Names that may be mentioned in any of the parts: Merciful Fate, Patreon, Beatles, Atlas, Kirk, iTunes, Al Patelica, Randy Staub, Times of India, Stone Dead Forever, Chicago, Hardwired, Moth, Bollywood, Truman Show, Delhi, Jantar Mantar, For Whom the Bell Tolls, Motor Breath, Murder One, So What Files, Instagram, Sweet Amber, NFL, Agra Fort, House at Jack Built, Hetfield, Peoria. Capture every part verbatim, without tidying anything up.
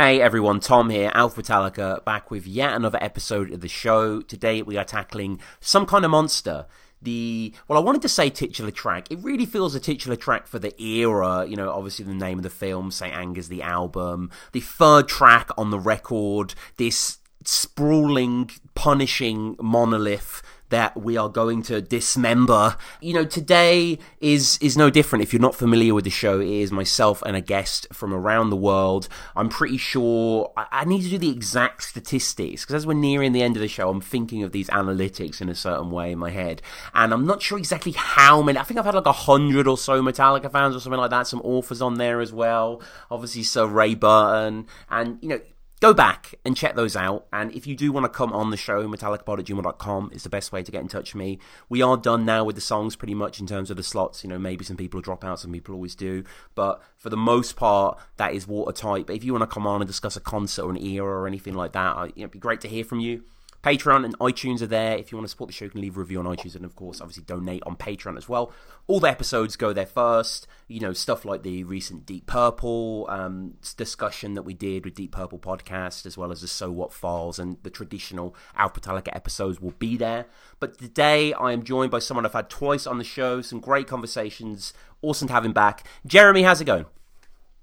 Hey everyone, Tom here, Alpha Metallica, back with yet another episode of the show. Today we are tackling Some Kind of Monster. The, well, I wanted to say titular track. It really feels a titular track for the era. You know, obviously the name of the film, Saint Anger's the album. The third track on the record, this sprawling, punishing monolith that we are going to dismember. You know, today is is no different. If you're not familiar with the show, it is myself and a guest from around the world. I'm pretty sure I, I need to do the exact statistics, because as we're nearing the end of the show, I'm thinking of these analytics in a certain way in my head, and I'm not sure exactly how many. I think I've had like a hundred or so Metallica fans or something like that, some authors on there as well, obviously Sir Ray Burton, and you know, go back and check those out. And if you do want to come on the show, metallica pod at gmail dot com is the best way to get in touch with me. We are done now with the songs pretty much in terms of the slots. You know, maybe some people drop out, some people always do. But for the most part, that is watertight. But if you want to come on and discuss a concert or an era or anything like that, it'd be great to hear from you. Patreon and iTunes are there. If you want to support the show, you can leave a review on iTunes, and of course, obviously, donate on Patreon as well. All the episodes go there first. You know, stuff like the recent Deep Purple um, discussion that we did with Deep Purple Podcast, as well as the So What Files and the traditional Al Patelica episodes will be there. But today, I am joined by someone I've had twice on the show. Some great conversations. Awesome to have him back. Jeremy, how's it going?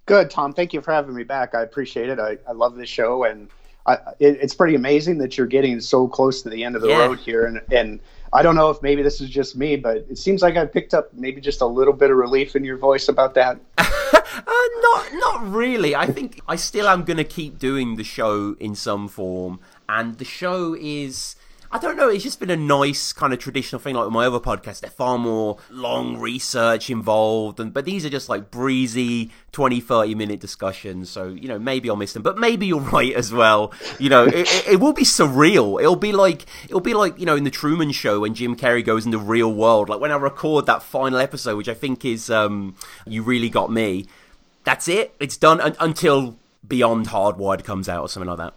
Good, Tom. Thank you for having me back. I appreciate it. I, I love this show, and I, it, it's pretty amazing that you're getting so close to the end of the yeah. road here, and, and I don't know if maybe this is just me, but it seems like I picked up maybe just a little bit of relief in your voice about that. uh, not, not really. I think I still am going to keep doing the show in some form, and the show is, I don't know, it's just been a nice kind of traditional thing. Like with my other podcasts, they're far more long research involved, and but these are just like breezy twenty, thirty minute discussions. So, you know, maybe I'll miss them, but maybe you're right as well. You know, it, it, it will be surreal. It'll be like, it'll be like, you know, in the Truman Show when Jim Carrey goes in the real world. Like when I record that final episode, which I think is um, You Really Got Me, that's it. It's done un- until Beyond Hardwired comes out or something like that.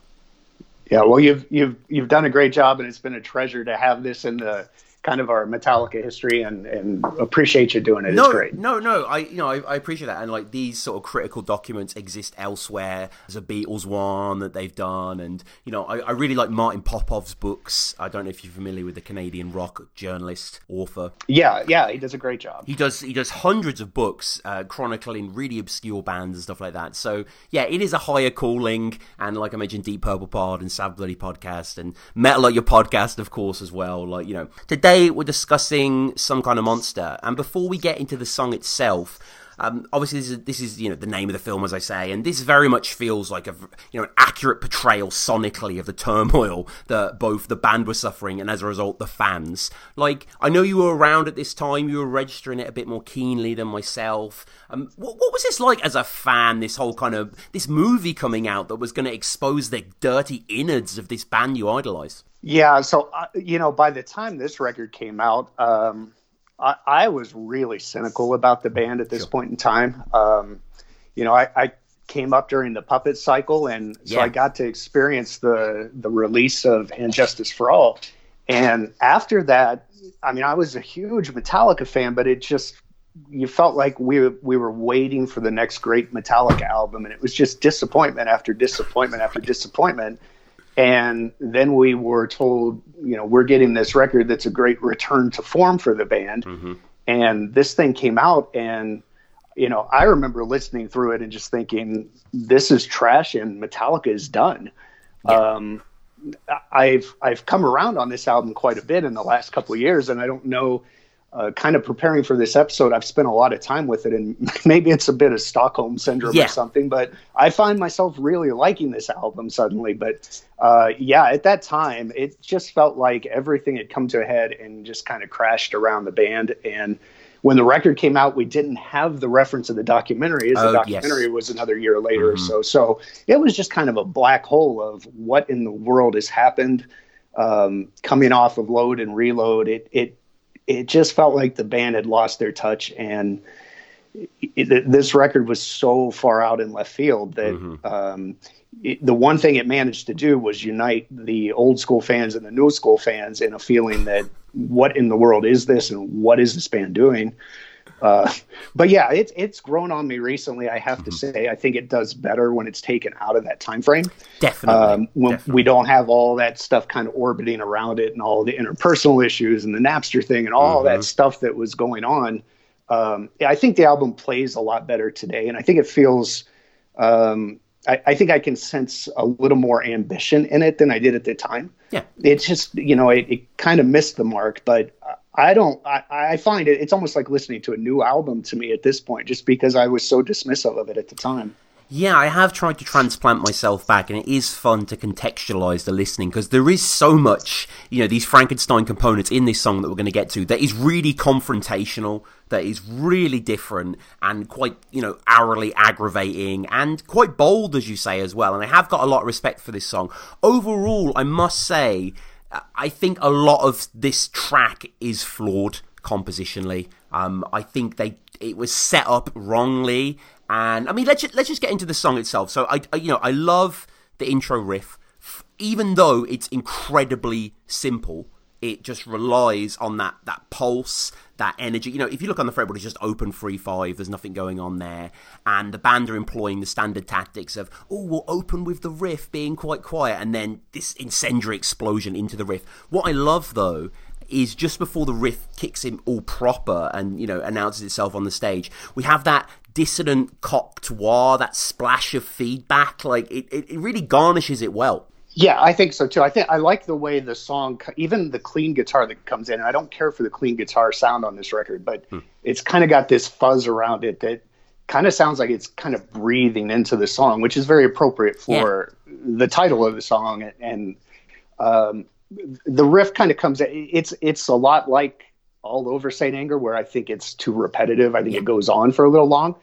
Yeah, well, you've you've you've done a great job, and it's been a treasure to have this in the kind of our Metallica history, and, and appreciate you doing it. No, it's great. No, no, I you know I, I appreciate that, and like these sort of critical documents exist elsewhere. There's a Beatles one that they've done, and you know I, I really like Martin Popov's books. I don't know if you're familiar with the Canadian rock journalist author. Yeah, yeah, he does a great job. He does he does hundreds of books uh, chronicling really obscure bands and stuff like that. So yeah, it is a higher calling, and like I mentioned, Deep Purple Pod and Sad Bloody Podcast and Metal Like Your Podcast, of course, as well. Like you know today. Today we're discussing Some Kind of Monster, and before we get into the song itself, um, obviously this is, this is you know the name of the film, as I say, and this very much feels like a you know an accurate portrayal sonically of the turmoil that both the band was suffering and as a result the fans. Like I know you were around at this time, you were registering it a bit more keenly than myself. Um, what, what was this like as a fan? This whole kind of this movie coming out that was going to expose the dirty innards of this band you idolize. Yeah, so, uh, you know, by the time this record came out, um, I, I was really cynical about the band at this sure. point in time. Um, you know, I, I came up during the Puppet cycle, and so yeah. I got to experience the, the release of And Justice for All. And after that, I mean, I was a huge Metallica fan, but it just, you felt like we were, we were waiting for the next great Metallica album, and it was just disappointment after disappointment after disappointment. And then we were told, you know, we're getting this record that's a great return to form for the band. Mm-hmm. And this thing came out, and, you know, I remember listening through it and just thinking, this is trash and Metallica is done. Yeah. Um, I've I've come around on this album quite a bit in the last couple of years, and I don't know, uh, kind of preparing for this episode, I've spent a lot of time with it, and maybe it's a bit of Stockholm syndrome yeah. or something, but I find myself really liking this album suddenly. But uh, yeah, at that time, it just felt like everything had come to a head and just kind of crashed around the band. And when the record came out, we didn't have the reference of the documentary, as oh, the documentary yes. was another year later mm-hmm. or so. So it was just kind of a black hole of what in the world has happened. Um, coming off of Load and Reload, it it It just felt like the band had lost their touch, and it, this record was so far out in left field that mm-hmm. um, it, the one thing it managed to do was unite the old school fans and the new school fans in a feeling that what in the world is this and what is this band doing? Uh, but yeah, it's it's grown on me recently, I have mm-hmm. to say. I think it does better when it's taken out of that time frame. Definitely. Um, when Definitely. we don't have all that stuff kind of orbiting around it and all the interpersonal issues and the Napster thing and all mm-hmm. that stuff that was going on. Um, I think the album plays a lot better today, and I think it feels um, I, I think I can sense a little more ambition in it than I did at the time. Yeah. It's just, you know, it, it kind of missed the mark, but I don't, I, I find it, it's almost like listening to a new album to me at this point, just because I was so dismissive of it at the time. Yeah, I have tried to transplant myself back, and it is fun to contextualize the listening, because there is so much, you know, these Frankenstein components in this song that we're going to get to that is really confrontational, that is really different, and quite, you know, hourly aggravating, and quite bold, as you say, as well. And I have got a lot of respect for this song. Overall, I must say, I think a lot of this track is flawed compositionally. Um, I think they it was set up wrongly. And I mean, let's just, let's just get into the song itself. So I, I, you know, I love the intro riff, even though it's incredibly simple. It just relies on that that pulse, that energy. You know, if you look on the fretboard, it's just open three five. There's nothing going on there. And the band are employing the standard tactics of, oh, we'll open with the riff being quite quiet, and then this incendiary explosion into the riff. What I love, though, is just before the riff kicks in all proper and, you know, announces itself on the stage, we have that dissonant coctuor, that splash of feedback. Like, it, it, it really garnishes it well. Yeah, I think so, too. I think I like the way the song, even the clean guitar that comes in, and I don't care for the clean guitar sound on this record, but hmm. it's kind of got this fuzz around it that kind of sounds like it's kind of breathing into the song, which is very appropriate for yeah. the title of the song. And, and um, the riff kind of comes in. It's, it's a lot like All Over Saint Anger, where I think it's too repetitive. I think yeah. it goes on for a little long.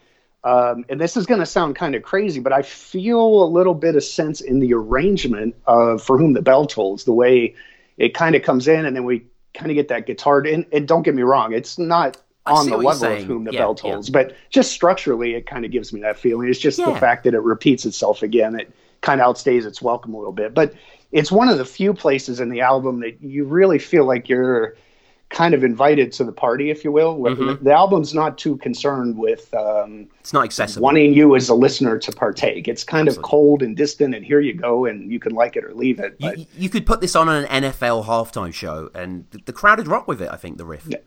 Um, and this is going to sound kind of crazy, but I feel a little bit of sense in the arrangement of For Whom the Bell Tolls, the way it kind of comes in and then we kind of get that guitar. And, and don't get me wrong, it's not on the level of Whom the yeah, Bell Tolls, yeah. but just structurally, it kind of gives me that feeling. It's just yeah. the fact that it repeats itself again. It kind of outstays its welcome a little bit. But it's one of the few places in the album that you really feel like you're kind of invited to the party, if you will. Mm-hmm. The album's not too concerned with um, it's not accessible. Wanting you as a listener to partake. It's kind Absolutely. of cold and distant, and here you go, and you can like it or leave it. But you, you could put this on an N F L halftime show, and the crowd would rock with it, I think, the riff. Yeah.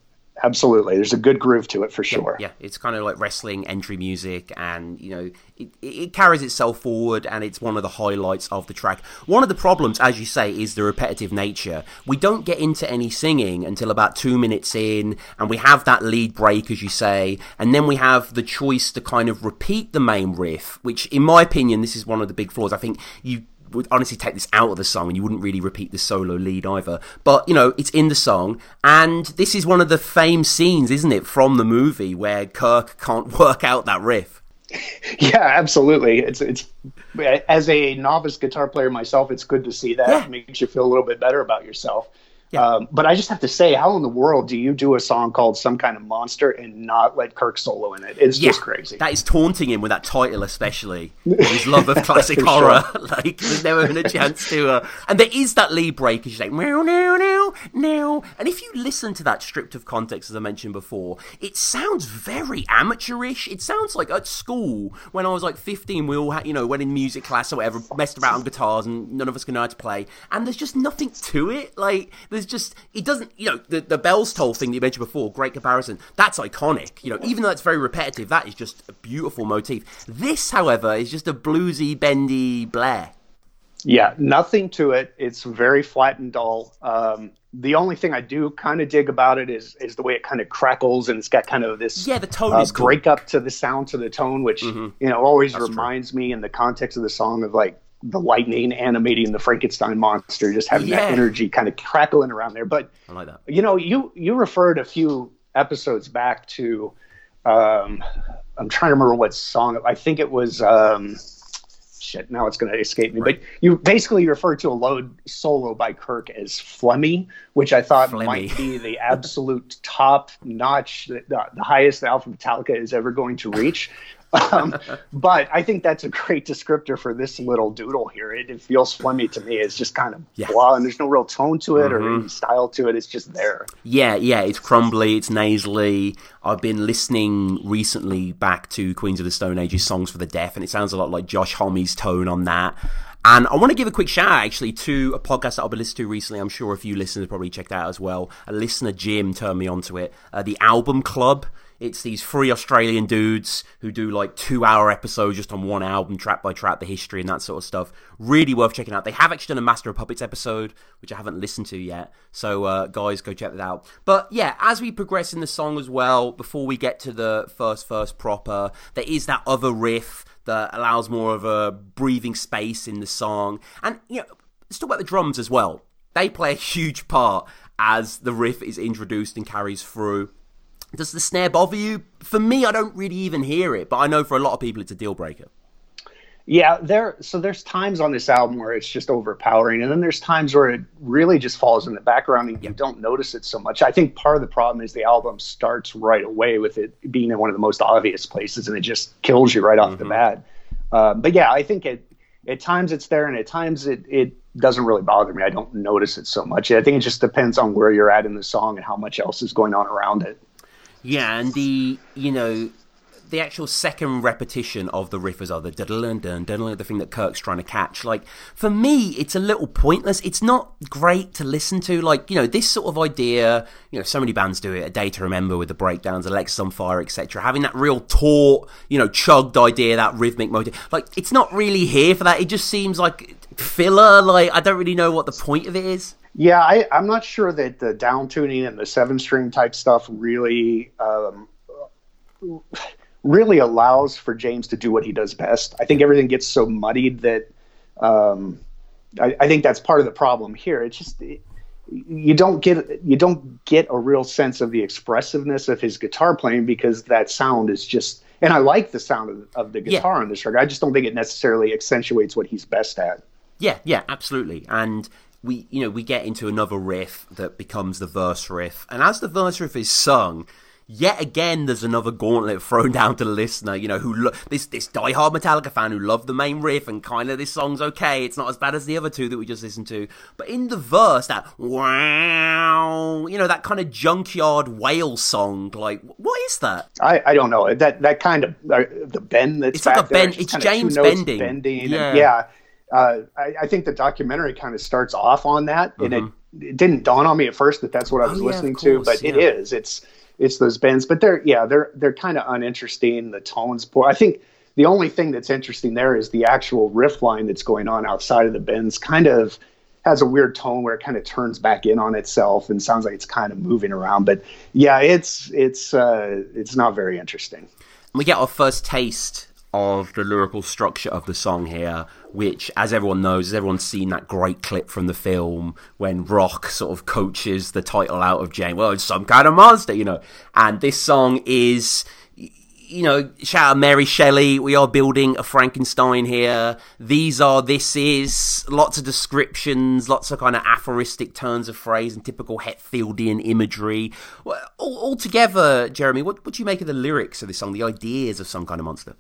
Absolutely. There's a good groove to it for sure. Yeah, yeah. It's kind of like wrestling entry music, and, you know, it, it carries itself forward, and it's one of the highlights of the track. One of the problems, as you say, is the repetitive nature. We don't get into any singing until about two minutes in, and we have that lead break, as you say, and then we have the choice to kind of repeat the main riff, which, in my opinion, this is one of the big flaws. I think you would honestly take this out of the song and you wouldn't really repeat the solo lead either, but, you know, it's in the song. And this is one of the famed scenes, isn't it, from the movie where Kirk can't work out that riff. Yeah, absolutely. It's it's as a novice guitar player myself, it's good to see that. Yeah. It makes you feel a little bit better about yourself. Yeah. Um, but I just have to say, how in the world do you do a song called Some Kind of Monster and not let Kirk solo in it? It's yeah, just crazy. That is taunting him with that title, especially. His love of classic horror. Sure. Like, there's never been a chance to... Uh... And there is that lead break, as you say, meow, meow, meow, meow. And if you listen to that stripped of context, as I mentioned before, it sounds very amateurish. It sounds like at school, when I was like fifteen, we all had, you know, went in music class or whatever, messed around on guitars, and none of us could know how to play. And there's just nothing to it. Like... There's just, it doesn't, you know, the, the bells toll thing that you mentioned before, great comparison, that's iconic. You know, even though it's very repetitive, that is just a beautiful motif. This, however, is just a bluesy, bendy blare. Yeah, nothing to it. It's very flat and dull. Um, the only thing I do kind of dig about it is is the way it kind of crackles, and it's got kind of this yeah, the tone uh, is cool. break up to the sound, to the tone, which, mm-hmm. you know, always that's reminds true. me in the context of the song of like, the lightning animating the Frankenstein monster, just having yeah. that energy kind of crackling around there. But I like that. You know, you you referred a few episodes back to, um, I'm trying to remember what song. I think it was um, shit. Now it's going to escape me. Right. But you basically referred to a Load solo by Kirk as Flemmy, which I thought Flemmy. might be the absolute top notch, the, the highest Alpha Metallica is ever going to reach. Um, but I think that's a great descriptor for this little doodle here. It, it feels phlegmy to me. It's just kind of yeah. blah, and there's no real tone to it mm-hmm. or any style to it. It's just there. Yeah, yeah. It's crumbly. It's nasally. I've been listening recently back to Queens of the Stone Age's Songs for the Deaf, and it sounds a lot like Josh Homme's tone on that. And I want to give a quick shout out, actually, to a podcast that I've been listening to recently. I'm sure a few listeners probably checked out as well. A listener, Jim, turned me onto it. Uh, the Album Club. It's these three Australian dudes who do like two-hour episodes just on one album, track by track, the history and that sort of stuff. Really worth checking out. They have actually done a Master of Puppets episode, which I haven't listened to yet. So, uh, guys, go check that out. But, yeah, as we progress in the song as well, before we get to the first verse proper, there is that other riff that allows more of a breathing space in the song. And, you know, let's talk about the drums as well. They play a huge part as the riff is introduced and carries through. Does the snare bother you? For me, I don't really even hear it, but I know for a lot of people it's a deal breaker. Yeah, there. So there's times on this album where it's just overpowering, and then there's times where it really just falls in the background and you don't notice it so much. I think part of the problem is the album starts right away with it being in one of the most obvious places, and it just kills you right off mm-hmm. the bat. Uh, but yeah, I think it, at times it's there, and at times it, it doesn't really bother me. I don't notice it so much. I think it just depends on where you're at in the song and how much else is going on around it. Yeah, and the, you know, the actual second repetition of the riff is other the thing that Kirk's trying to catch. Like, for me, it's a little pointless. It's not great to listen to. Like, you know, this sort of idea, you know, so many bands do it, A Day to Remember with the breakdowns, Alexis on Fire, et cetera. Having that real taut, you know, chugged idea, that rhythmic motive. Like, it's not really here for that. It just seems like filler. Like, I don't really know what the point of it is. Yeah, I, I'm not sure that the down-tuning and the seven-string type stuff really um, really allows for James to do what he does best. I think everything gets so muddied that um, I, I think that's part of the problem here. It's just it, you don't get you don't get a real sense of the expressiveness of his guitar playing because that sound is just. And I like the sound of, of the guitar yeah. on this record. I just don't think it necessarily accentuates what he's best at. Yeah, yeah, absolutely, and. We, you know, we get into another riff that becomes the verse riff. And as the verse riff is sung, yet again, there's another gauntlet thrown down to the listener, you know, who lo- this this diehard Metallica fan who loved the main riff and kind of this song's okay. It's not as bad as the other two that we just listened to. But in the verse, that wow, you know, that kind of junkyard wail song, like, what is that? I, I don't know. That that kind of, uh, the bend that's it's back like a bend. It's James bending. bending. Yeah. And, yeah. Uh, I, I think the documentary kind of starts off on that, and mm-hmm. it, it didn't dawn on me at first that that's what I was oh, yeah, listening course, to, but yeah. it is. It's it's those bends, but they're yeah they're they're kind of uninteresting. The tone's poor. I think the only thing that's interesting there is the actual riff line that's going on outside of the bends. Kind of has a weird tone where it kind of turns back in on itself and sounds like it's kind of moving around. But yeah, it's it's uh, it's not very interesting. We get our first taste of the lyrical structure of the song here, which, as everyone knows, has everyone seen that great clip from the film when Rock sort of coaches the title out of James? Well, it's some kind of monster, you know. And this song is, you know, shout out Mary Shelley, we are building a Frankenstein here. These are, this is, lots of descriptions, lots of kind of aphoristic turns of phrase and typical Hetfieldian imagery. Well, all, all together, Jeremy, what, what do you make of the lyrics of this song, the ideas of Some Kind of Monster?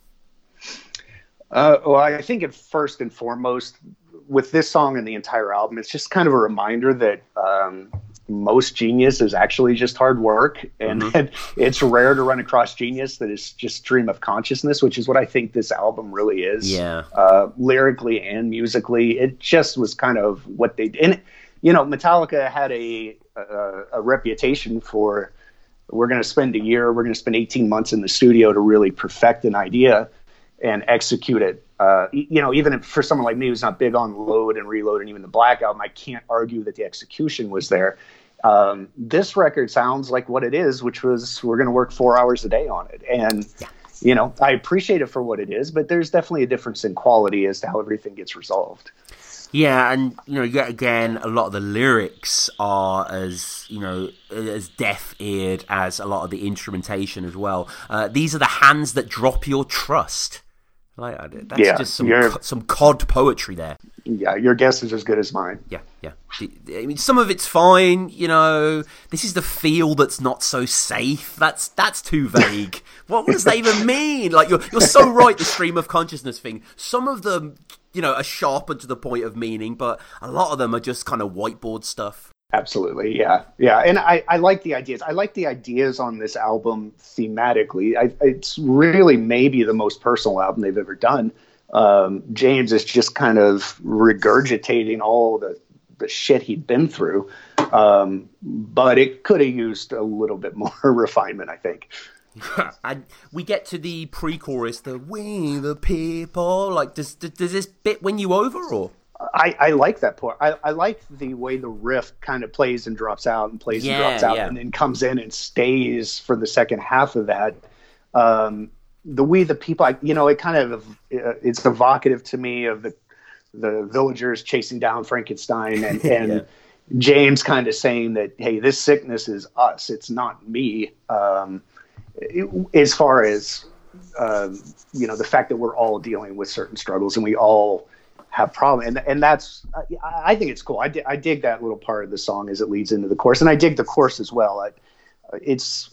Uh, well, I think it first and foremost, with this song and the entire album, it's just kind of a reminder that um, most genius is actually just hard work, and mm-hmm. it's rare to run across genius that is just stream of consciousness, which is what I think this album really is. Yeah, uh, lyrically and musically, it just was kind of what they did. And, you know, Metallica had a a, a reputation for we're going to spend a year, we're going to spend eighteen months in the studio to really perfect an idea and execute it. Uh, you know, even if for someone like me who's not big on Load and Reload and even the Black Album, I can't argue that the execution was there. Um, this record sounds like what it is, which was we're going to work four hours a day on it. And, yes. you know, I appreciate it for what it is, but there's definitely a difference in quality as to how everything gets resolved. Yeah, and, you know, yet again, a lot of the lyrics are as, you know, as deaf-eared as a lot of the instrumentation as well. Uh, these are the hands that drop your trust. Like, that's yeah, just some, some cod poetry there. yeah, your guess is as good as mine. Yeah, yeah. I mean, some of it's fine, you know. This is the feel that's not so safe. That's that's too vague. What, what does that even mean? Like, you're you're so right, the stream of consciousness thing. Some of them, you know, are sharp and to the point of meaning, but a lot of them are just kind of whiteboard stuff. Absolutely, yeah, yeah. And I, I like the ideas. I like the ideas on this album thematically. I, it's really maybe the most personal album they've ever done. Um, James is just kind of regurgitating all the, the shit he'd been through, um, but it could have used a little bit more refinement, I think. And we get to the pre-chorus, the "We the People." Like, does does this bit win you over, or? I, I like that part. I, I like the way the riff kind of plays and drops out and plays yeah, and drops out yeah. and then comes in and stays for the second half of that. Um, the We the People, I, you know, it kind of, it's evocative to me of the the villagers chasing down Frankenstein and, and yeah. James kind of saying that, hey, this sickness is us. It's not me. Um, it, as far as, uh, you know, the fact that we're all dealing with certain struggles and we all have problems. And and that's, I, I think it's cool. I, di- I dig that little part of the song as it leads into the chorus. And I dig the chorus as well. I, it's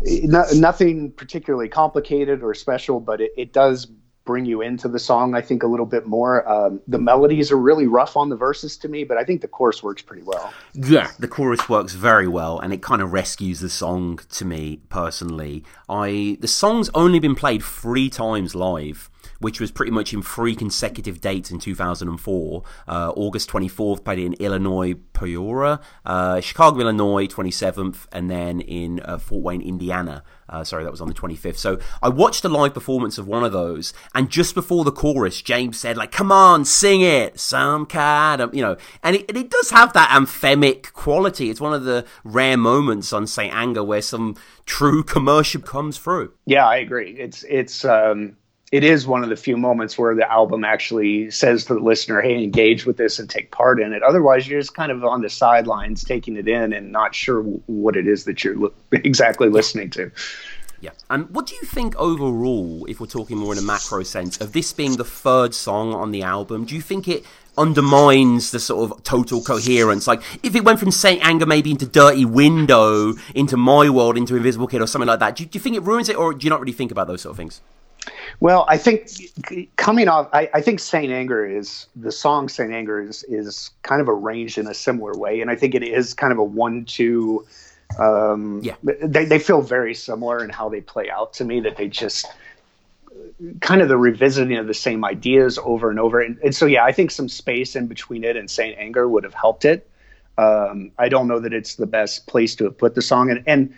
it, no, nothing particularly complicated or special, but it, it does bring you into the song, I think, a little bit more. Um, the melodies are really rough on the verses to me, but I think the chorus works pretty well. Yeah, the chorus works very well, and it kind of rescues the song to me personally. I the song's only been played three times live, which was pretty much in three consecutive dates in two thousand four. Uh, August twenty-fourth, played it in Illinois, Peoria, uh, Chicago, Illinois, twenty-seventh, and then in uh, Fort Wayne, Indiana. Uh, sorry, that was on the twenty-fifth. So I watched a live performance of one of those, and just before the chorus, James said, like, come on, sing it, some kind of, you know. And it, and it does have that anthemic quality. It's one of the rare moments on Saint Anger where some true commercial comes through. Yeah, I agree. It's, it's, um... It is one of the few moments where the album actually says to the listener, hey, engage with this and take part in it. Otherwise, you're just kind of on the sidelines taking it in and not sure what it is that you're exactly listening to. Yeah. And what do you think overall, if we're talking more in a macro sense, of this being the third song on the album? Do you think it undermines the sort of total coherence? Like, if it went from Saint Anger maybe into Dirty Window, into My World, into Invisible Kid or something like that, do you, do you think it ruins it, or do you not really think about those sort of things? Well, I think coming off, I, I think Saint Anger is, the song Saint Anger is, is kind of arranged in a similar way. And I think it is kind of a one, two, um, yeah. they, they feel very similar in how they play out to me, that they just kind of the revisiting of the same ideas over and over. And, and so, yeah, I think some space in between it and Saint Anger would have helped it. Um, I don't know that it's the best place to have put the song in. And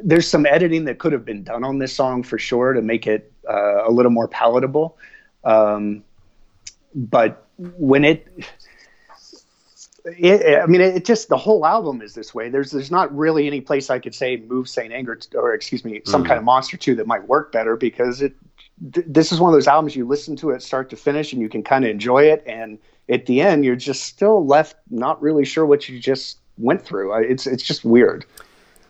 there's some editing that could have been done on this song for sure to make it uh, a little more palatable. Um, but when it, it, I mean, it just, the whole album is this way. There's, there's not really any place I could say move Saint Anger to, or excuse me, some mm. kind of monster to that might work better, because it, th- this is one of those albums you listen to it start to finish and you can kind of enjoy it. And at the end, you're just still left not really sure what you just went through. It's, it's just weird.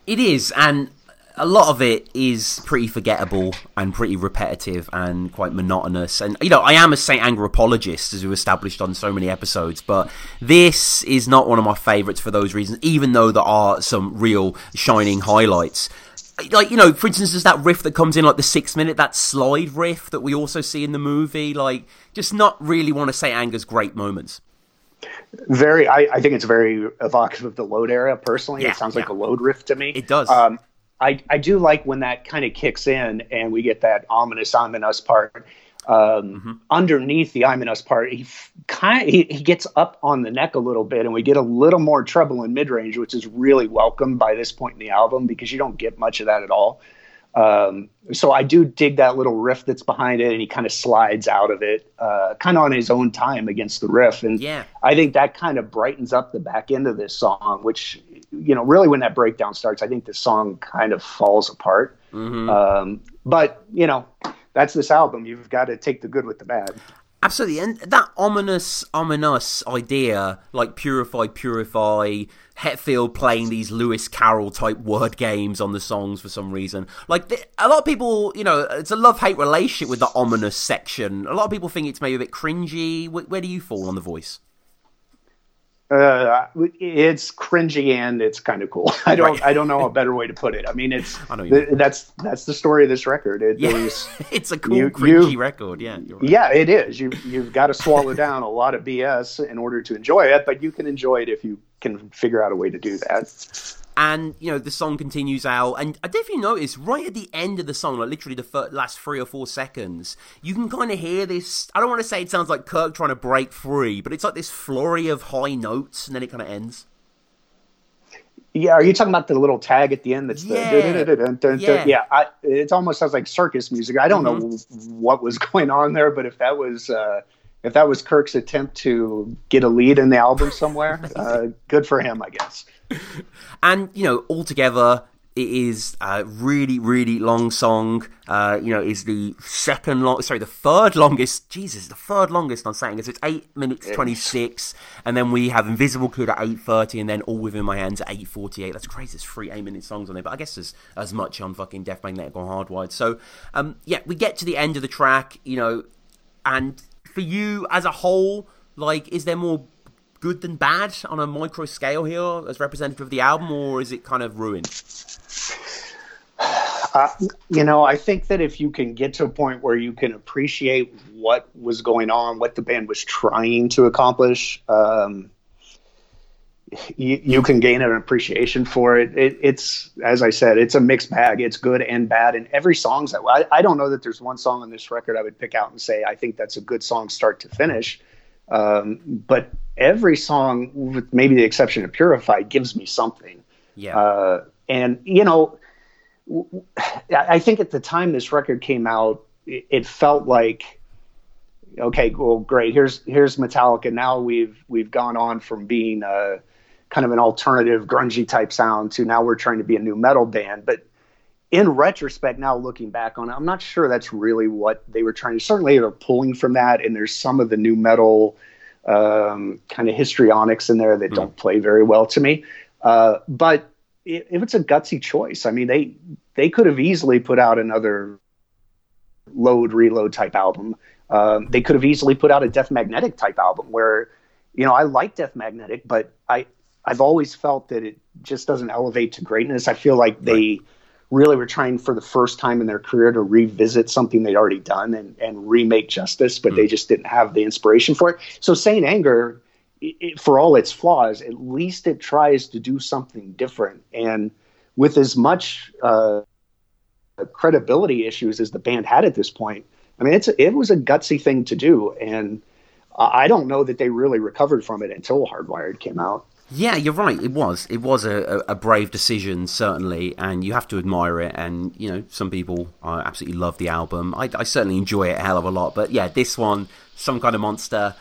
It is, and a lot of it is pretty forgettable and pretty repetitive and quite monotonous. And, you know, I am a Saint Anger apologist, as we've established on so many episodes, but this is not one of my favourites for those reasons, even though there are some real shining highlights. Like, you know, for instance, there's that riff that comes in, like, the sixth minute, that slide riff that we also see in the movie. Like, just not really one of Saint Anger's great moments. Very, I, I think it's very evocative of the Load era. Personally, yeah, it sounds yeah. like a Load riff to me. It does. Um, I I do like when that kind of kicks in and we get that ominous "I'm in us" part. Um, mm-hmm. Underneath the "I'm in us" part, he kind he, he gets up on the neck a little bit, and we get a little more treble in mid range, which is really welcome by this point in the album because you don't get much of that at all. Um, so I do dig that little riff that's behind it, and he kind of slides out of it, uh, kind of on his own time against the riff. And yeah. I think that kind of brightens up the back end of this song, which, you know, really when that breakdown starts, I think the song kind of falls apart. Mm-hmm. Um, but, you know, that's this album. You've got to take the good with the bad. Absolutely, and that ominous, ominous idea, like Purify, Purify, Hetfield playing these Lewis Carroll-type word games on the songs for some reason. Like, the, a lot of people, you know, it's a love-hate relationship with the ominous section. A lot of people think it's maybe a bit cringy. Where, where do you fall on The Voice? Uh, it's cringy and it's kind of cool. I don't, right. I don't know a better way to put it. I mean, it's I know th- that's that's the story of this record. It, yeah. was, it's a cool you, cringy you, record. Yeah, you're right. Yeah, it is. You you've got to swallow down a lot of B S in order to enjoy it, but you can enjoy it if you can figure out a way to do that. And, you know, the song continues out, and I don't know if you notice, right at the end of the song, like literally the first, last three or four seconds, you can kind of hear this, I don't want to say it sounds like Kirk trying to break free, but it's like this flurry of high notes, and then it kind of ends. Yeah, are you talking about the little tag at the end? That's the, yeah, yeah. yeah I, it almost sounds like circus music. I don't mm-hmm. know what was going on there, but if that was... Uh, If that was Kirk's attempt to get a lead in the album somewhere, uh, good for him, I guess. And, you know, altogether, it is a really, really long song. Uh, you know, it's the second long, sorry, the third longest. Jesus, the third longest on Saint Anger. So it's eight minutes twenty-six. And then we have Invisible Clue at eight thirty and then All Within My Hands at eight forty-eight. That's crazy. There's three eight-minute songs on there. But I guess there's as much on fucking Death Magnetic or Hardwired. So, um, yeah, we get to the end of the track, you know, and... For you as a whole, like, is there more good than bad on a micro scale here as representative of the album, or is it kind of ruined? Uh, you know, I think that if you can get to a point where you can appreciate what was going on, what the band was trying to accomplish, um, you, you can gain an appreciation for it. it. It's, as I said, it's a mixed bag. It's good and bad. And every song's that way. I, I don't know that there's one song on this record I would pick out and say, I think that's a good song start to finish. Um, but every song, with maybe the exception of Purify, gives me something. Yeah. Uh, and, you know, w- I think at the time this record came out, it, it felt like, okay, well, great. Here's, here's Metallica. Now we've, we've gone on from being, uh, kind of an alternative grungy type sound to now we're trying to be a new metal band. But in retrospect, now looking back on it, I'm not sure that's really what they were trying to, certainly they're pulling from that. And there's some of the new metal, um, kind of histrionics in there that mm. don't play very well to me. Uh, but it, it's a gutsy choice. I mean, they, they could have easily put out another Load, Reload type album. Um, they could have easily put out a Death Magnetic type album where, you know, I like Death Magnetic, but I, I've always felt that it just doesn't elevate to greatness. I feel like they really were trying for the first time in their career to revisit something they'd already done and, and remake justice, but mm. they just didn't have the inspiration for it. So Saint Anger, it, for all its flaws, at least it tries to do something different. And with as much uh, credibility issues as the band had at this point, I mean, it's a, it was a gutsy thing to do. And I don't know that they really recovered from it until Hardwired came out. Yeah, you're right. It was. It was a, a brave decision, certainly, and you have to admire it. And, you know, some people uh, absolutely love the album. I, I certainly enjoy it a hell of a lot. But, yeah, this one, Some Kind of Monster,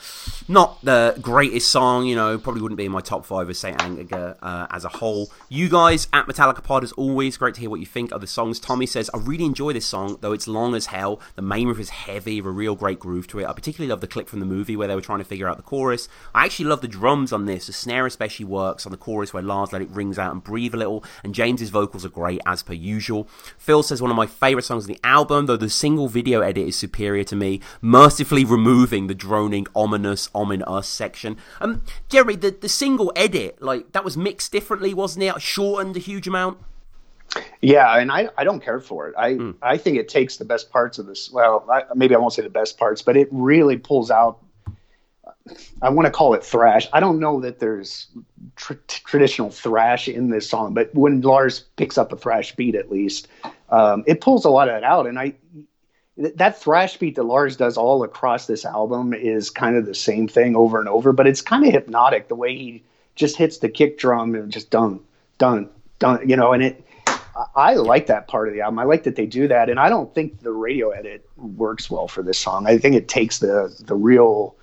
not the greatest song, you know, probably wouldn't be in my top five of Saint Anger uh, as a whole. You guys at Metallica Pod, as always, great to hear what you think of the songs. Tommy says, I really enjoy this song, though it's long as hell. The main riff is heavy, with a real great groove to it. I particularly love the clip from the movie where they were trying to figure out the chorus. I actually love the drums on this. The snare especially works on the chorus where Lars let it rings out and breathe a little, and James's vocals are great as per usual. Phil says, one of my favourite songs on the album, though the single video edit is superior to me, mercifully removed the droning, ominous, ominous section. Um, Jeremy, the, the single edit, like, that was mixed differently, wasn't it? Shortened a huge amount? Yeah, and I, I don't care for it. I, mm. I think it takes the best parts of this. Well, I, maybe I won't say the best parts, but it really pulls out, I want to call it thrash. I don't know that there's tr- traditional thrash in this song, but when Lars picks up a thrash beat, at least, um, it pulls a lot of that out, and I... That thrash beat that Lars does all across this album is kind of the same thing over and over, but it's kind of hypnotic the way he just hits the kick drum and just dun, dun, dun, you know, and it, I like that part of the album. I like that they do that. And I don't think the radio edit works well for this song. I think it takes the, the real,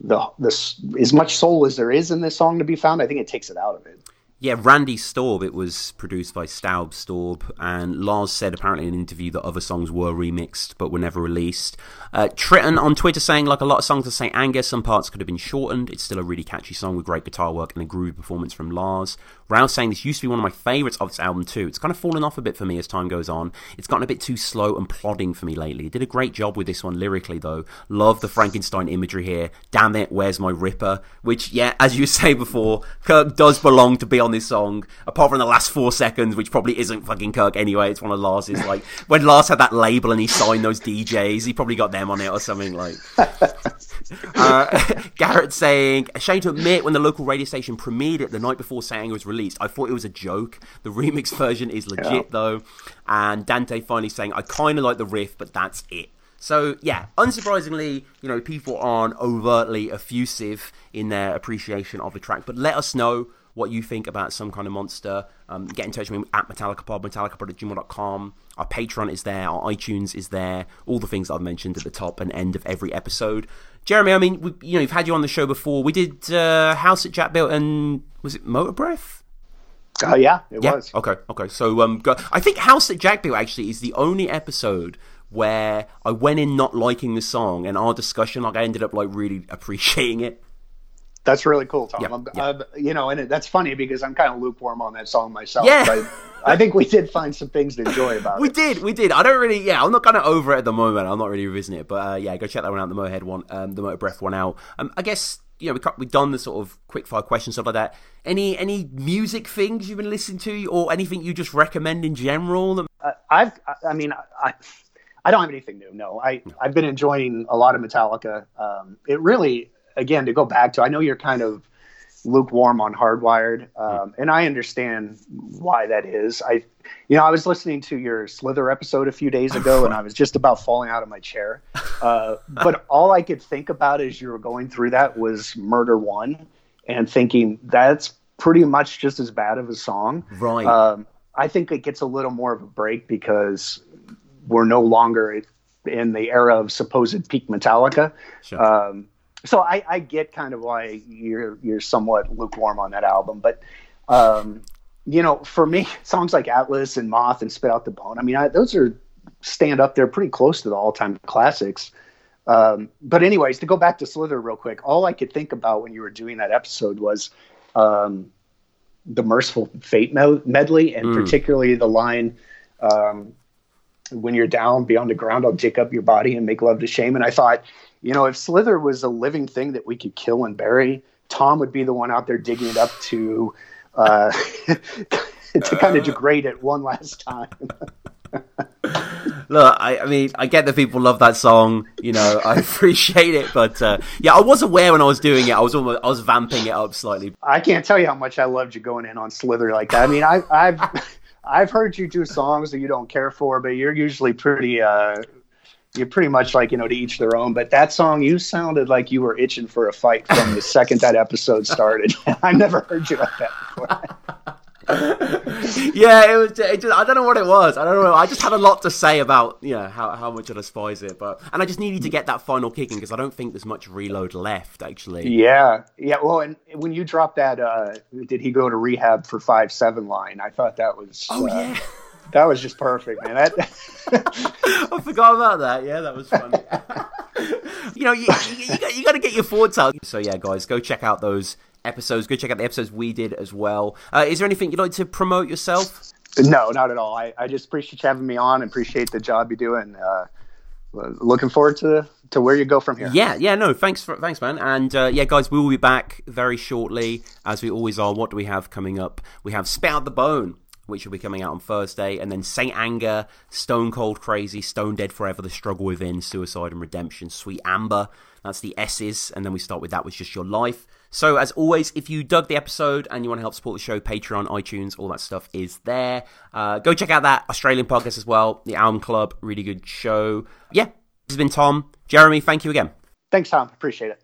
the, the, as much soul as there is in this song to be found. I think it takes it out of it. Yeah, Randy Staub, it was produced by Staub Staub, and Lars said apparently in an interview that other songs were remixed but were never released. Uh, Tritton on Twitter saying, like a lot of songs of Saint Anger, some parts could have been shortened. It's still a really catchy song with great guitar work and a groovy performance from Lars. Ralph saying, this used to be one of my favourites of this album too. It's kind of fallen off a bit for me as time goes on. It's gotten a bit too slow and plodding for me lately. It did a great job with this one lyrically though. Love the Frankenstein imagery here. Damn it, where's my Ripper? Which, yeah, as you say before, Kirk does belong to be on this song, apart from the last four seconds, which probably isn't fucking Kirk anyway. It's one of Lars's, like, when Lars had that label and he signed those D Js, he probably got them on it or something, like. uh, Garrett saying, ashamed to admit, when the local radio station premiered it the night before Saint Anger was released, I thought it was a joke. The remix version is legit, yeah. though. And Dante finally saying, I kind of like the riff, but that's it. So, yeah, unsurprisingly, you know, people aren't overtly effusive in their appreciation of the track, but let us know what you think about Some Kind of Monster. Um, get in touch with me at MetallicaPod, metallicapod at gmail dot com. Our Patreon is there, our iTunes is there, all the things that I've mentioned at the top and end of every episode. Jeremy, I mean, we, you know, we've had you on the show before. We did uh, House at Jack Built and, was it Motor Breath? Oh, uh, yeah, it yeah? was. Okay, okay. So um, go. I think House at Jack Built actually is the only episode where I went in not liking the song, and our discussion, like, I ended up like really appreciating it. That's really cool, Tom. Yep, I'm, yep. I'm, you know, and it, that's funny because I'm kind of lukewarm on that song myself. Yeah. But I think we did find some things to enjoy about we it. We did, we did. I don't really, yeah, I'm not kind of over it at the moment. I'm not really revisiting it. But uh, yeah, go check that one out, the Motorhead one, um, the Motor Breath one out. Um, I guess, you know, we, we've done the sort of quickfire questions, stuff like that. Any any music things you've been listening to or anything you just recommend in general? That- uh, I've, I, I mean, I... I... I don't have anything new. No, I, I've been enjoying a lot of Metallica. Um, it really, again, to go back to, I know you're kind of lukewarm on Hardwired, um, mm. and I understand why that is. I, you know, I was listening to your Slither episode a few days ago, and I was just about falling out of my chair. Uh, but all I could think about as you were going through that was Murder One, and thinking that's pretty much just as bad of a song. Right. Um, I think it gets a little more of a break because we're no longer in the era of supposed peak Metallica. Sure. Um, so I, I get kind of why you're, you're somewhat lukewarm on that album, but, um, you know, for me, songs like Atlas and Moth and Spit Out the Bone, I mean, I, those are stand up there pretty close to the all time classics. Um, but anyways, to go back to Slither real quick, all I could think about when you were doing that episode was, um, the Merciful Fate medley, and mm. particularly the line, um, when you're down beyond the ground, I'll dig up your body and make love to shame. And I thought, you know, if Slither was a living thing that we could kill and bury, Tom would be the one out there digging it up to uh, to kind of degrade it one last time. Look, I, I mean, I get that people love that song, you know, I appreciate it, but uh, yeah, I was aware when I was doing it, I was almost, I was vamping it up slightly. I can't tell you how much I loved you going in on Slither like that. I mean, I, I've... I've heard you do songs that you don't care for, but you're usually pretty, uh, you're pretty much like, you know, to each their own. But that song, you sounded like you were itching for a fight from the second that episode started. I've never heard you like that before. yeah, it was. It just, I don't know what it was. I don't know. I just had a lot to say about, you know, how how much I despise it, but and I just needed to get that final kick in because I don't think there's much Reload left, actually. Yeah, yeah. Well, and when you dropped that, uh, did he go to rehab for five seven line? I thought that was. Oh uh, yeah. That was just perfect, man. That... I forgot about that. Yeah, that was funny. you know, you you, you, got, you got to get your thoughts out. So yeah, guys, go check out those episodes. Go check out the episodes we did as well. Uh, is there anything you'd like to promote yourself? No, not at all. I, I just appreciate you having me on and appreciate the job you do, and uh, looking forward to to where you go from here. Yeah, yeah, no, thanks, for, thanks, man. And uh, yeah, guys, we will be back very shortly, as we always are. What do we have coming up? We have Spit Out the Bone, which will be coming out on Thursday, and then Saint Anger, Stone Cold Crazy, Stone Dead Forever, The Struggle Within, Suicide and Redemption, Sweet Amber, that's the S's, and then we start with That Was Just Your Life. So, as always, if you dug the episode and you want to help support the show, Patreon, iTunes, all that stuff is there. Uh, go check out that Australian podcast as well, the Album Club, really good show. Yeah, this has been Tom. Jeremy, thank you again. Thanks, Tom. Appreciate it.